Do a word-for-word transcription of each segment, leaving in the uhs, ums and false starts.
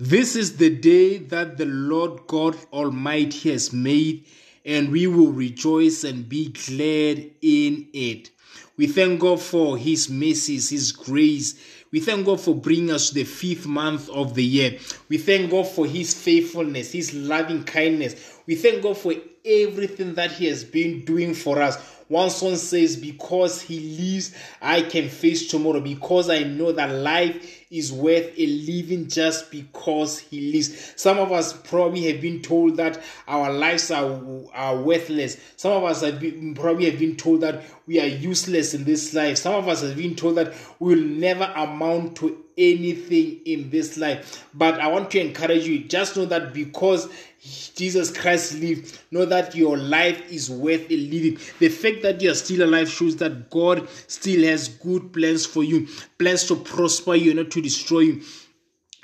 This is the day that the Lord God Almighty has made, and we will rejoice and be glad in it. We thank God for His mercies, His grace. We thank God for bringing us to the fifth month of the year. We thank God for His faithfulness, His loving kindness. We thank God for everything that He has been doing for us. One song says, because He lives, I can face tomorrow, because I know that life is worth a living just because He lives. Some of us probably have been told that our lives are, are worthless. Some of us have been, probably have been told that we are useless in this life. Some of us have been told that we will never amount to anything in this life. But I want to encourage you, just know that because Jesus Christ lived, know that your life is worth a living. The fact that you are still alive shows that God still has good plans for you, plans to prosper you, not to destroy you,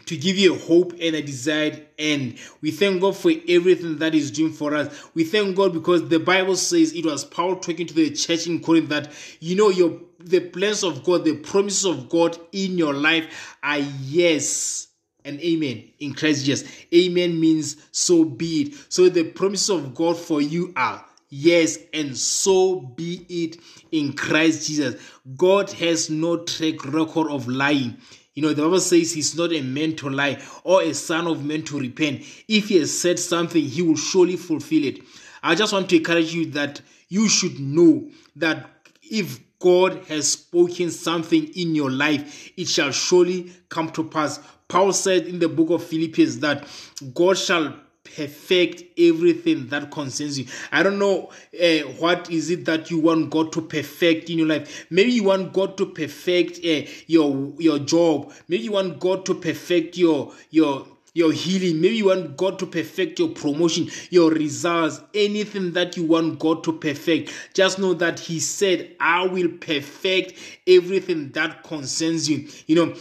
to give you a hope and a desired end. We thank God for everything that is doing for us. We thank God because the Bible says, it was Paul talking to the church in Corinth that, you know, your the plans of God, the promises of God in your life are yes and amen in Christ Jesus. Amen means so be it. So the promises of God for you are yes and so be it in Christ Jesus. God has no track record of lying. You know, the Bible says He's not a man to lie or a son of man to repent. If He has said something, He will surely fulfill it. I just want to encourage you that you should know that if God has spoken something in your life, it shall surely come to pass. Paul said in the book of Philippians that God shall perfect everything that concerns you. I don't know uh, what is it that you want God to perfect in your life. Maybe you want God to perfect uh, your your job. Maybe you want God to perfect your your your healing. Maybe you want God to perfect your promotion, your results, anything that you want God to perfect. Just know that He said, I will perfect everything that concerns you. You know,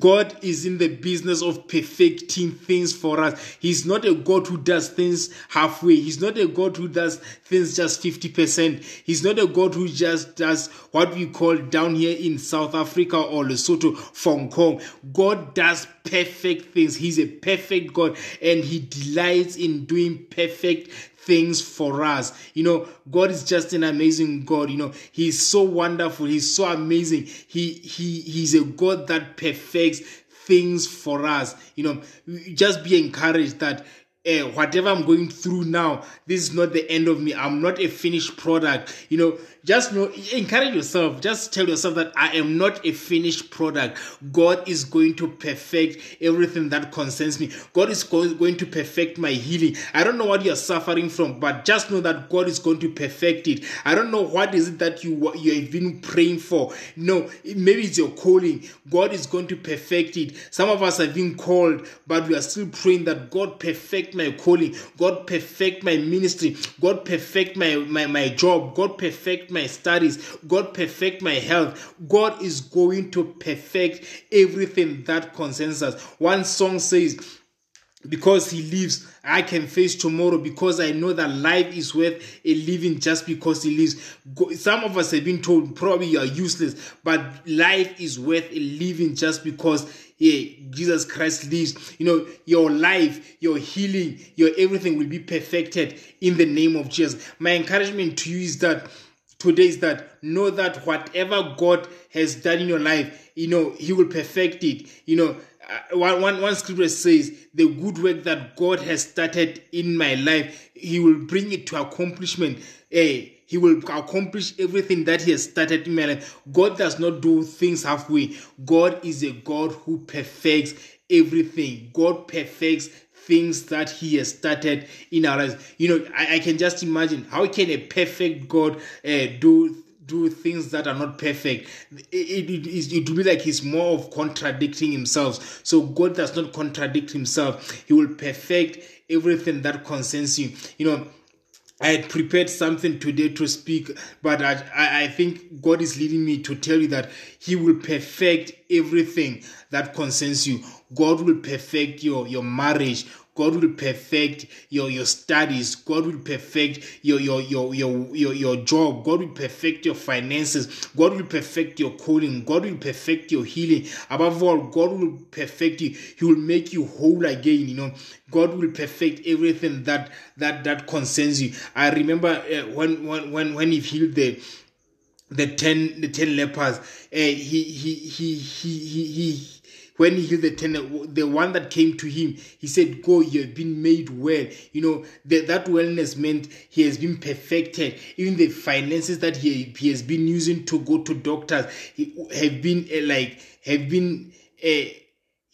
God is in the business of perfecting things for us. He's not a God who does things halfway. He's not a God who does things just fifty percent. He's not a God who just does what we call down here in South Africa or Lesotho, Hong Kong. God does perfect things. He's a perfect God and He delights in doing perfect things. Things for us. You know, God is just an amazing God. You know, He's so wonderful. He's so amazing. He he He's a God that perfects things for us. You know, just be encouraged that uh, whatever I'm going through now, this is not the end of me. I'm not a finished product. You know, just know, encourage yourself. Just tell yourself that I am not a finished product. God is going to perfect everything that concerns me. God is going to perfect my healing. I don't know what you're suffering from, but just know that God is going to perfect it. I don't know what is it that you you have been praying for. No, maybe it's your calling. God is going to perfect it. Some of us have been called, but we are still praying that God perfect my calling. God perfect my ministry. God perfect my, my, my job. God perfect my my studies. God perfect my health. God is going to perfect everything that concerns us. One song says, because He lives, I can face tomorrow, because I know that life is worth a living just because He lives. Some of us have been told probably you are useless, but life is worth a living just because yeah, Jesus Christ lives. You know, your life, your healing, your everything will be perfected in the name of Jesus. My encouragement to you is that today is that know that whatever God has done in your life, you know, He will perfect it. You know, one, one, one scripture says, the good work that God has started in my life, He will bring it to accomplishment. Hey, He will accomplish everything that He has started in my life. God does not do things halfway. God is a God who perfects everything. God perfects things that He has started in our lives. You know, I, I can just imagine, how can a perfect God uh, do do things that are not perfect? It, it, it, it would be like He's more of contradicting Himself. So God does not contradict Himself. He will perfect everything that concerns you. You know, I had prepared something today to speak, but I, I, I think God is leading me to tell you that He will perfect everything that concerns you. God will perfect your, your marriage. God will perfect your, your studies. God will perfect your, your, your, your, your, your job. God will perfect your finances. God will perfect your calling. God will perfect your healing. Above all, God will perfect you. He will make you whole again, you know. God will perfect everything that that that concerns you. I remember uh, when when when he healed the the ten the ten lepers. Uh, he, he he he he he when he healed the ten, the one that came to him, he said, "Go, you have been made well." You know that that wellness meant he has been perfected. Even the finances that he he has been using to go to doctors he, have been uh, like have been. Uh,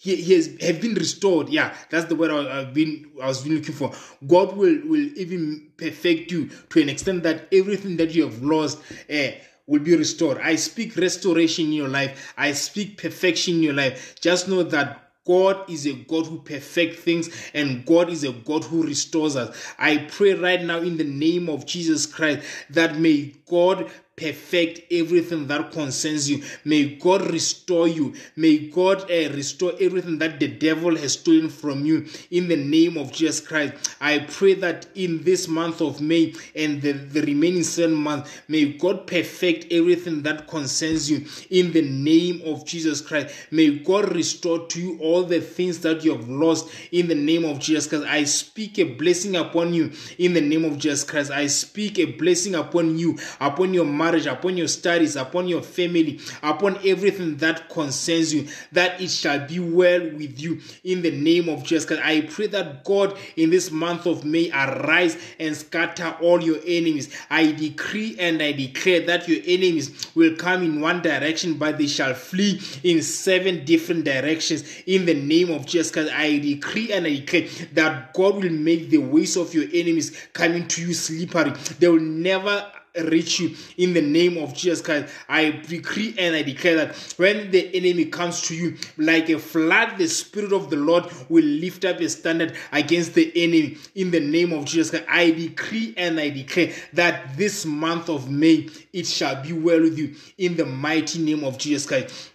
He, he has have been restored. Yeah, that's the word I, I've been I was been looking for. God will, will even perfect you to an extent that everything that you have lost uh, will be restored. I speak restoration in your life. I speak perfection in your life. Just know that God is a God who perfects things, and God is a God who restores us. I pray right now in the name of Jesus Christ that may God perfect everything that concerns you. May God restore you. May God uh, restore everything that the devil has stolen from you in the name of Jesus Christ. I pray that in this month of May and the, the remaining seven months, may God perfect everything that concerns you in the name of Jesus Christ. May God restore to you all the things that you have lost in the name of Jesus Christ. I speak a blessing upon you in the name of Jesus Christ. I speak a blessing upon you, upon your mind, marriage, upon your studies, upon your family, upon everything that concerns you, that it shall be well with you in the name of Jesus Christ. I pray that God in this month of May arise and scatter all your enemies. I decree and I declare that your enemies will come in one direction, but they shall flee in seven different directions in the name of Jesus Christ. I decree and I declare that God will make the ways of your enemies coming to you slippery. They will never reach you in the name of Jesus Christ. I decree and I declare that when the enemy comes to you like a flood, the Spirit of the Lord will lift up a standard against the enemy in the name of Jesus Christ. I decree and I declare that this month of May, it shall be well with you in the mighty name of Jesus Christ.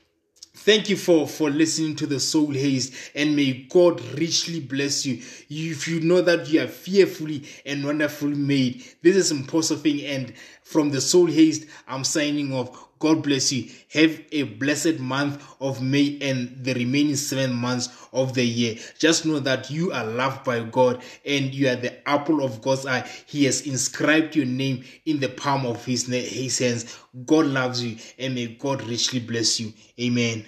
Thank you for, for listening to the Soul Haste, and may God richly bless you. If you know that you are fearfully and wonderfully made, this is Impossible Thing, and from the Soul Haste, I'm signing off. God bless you. Have a blessed month of May and the remaining seven months of the year. Just know that you are loved by God and you are the apple of God's eye. He has inscribed your name in the palm of his, his hands. God loves you, and may God richly bless you. Amen.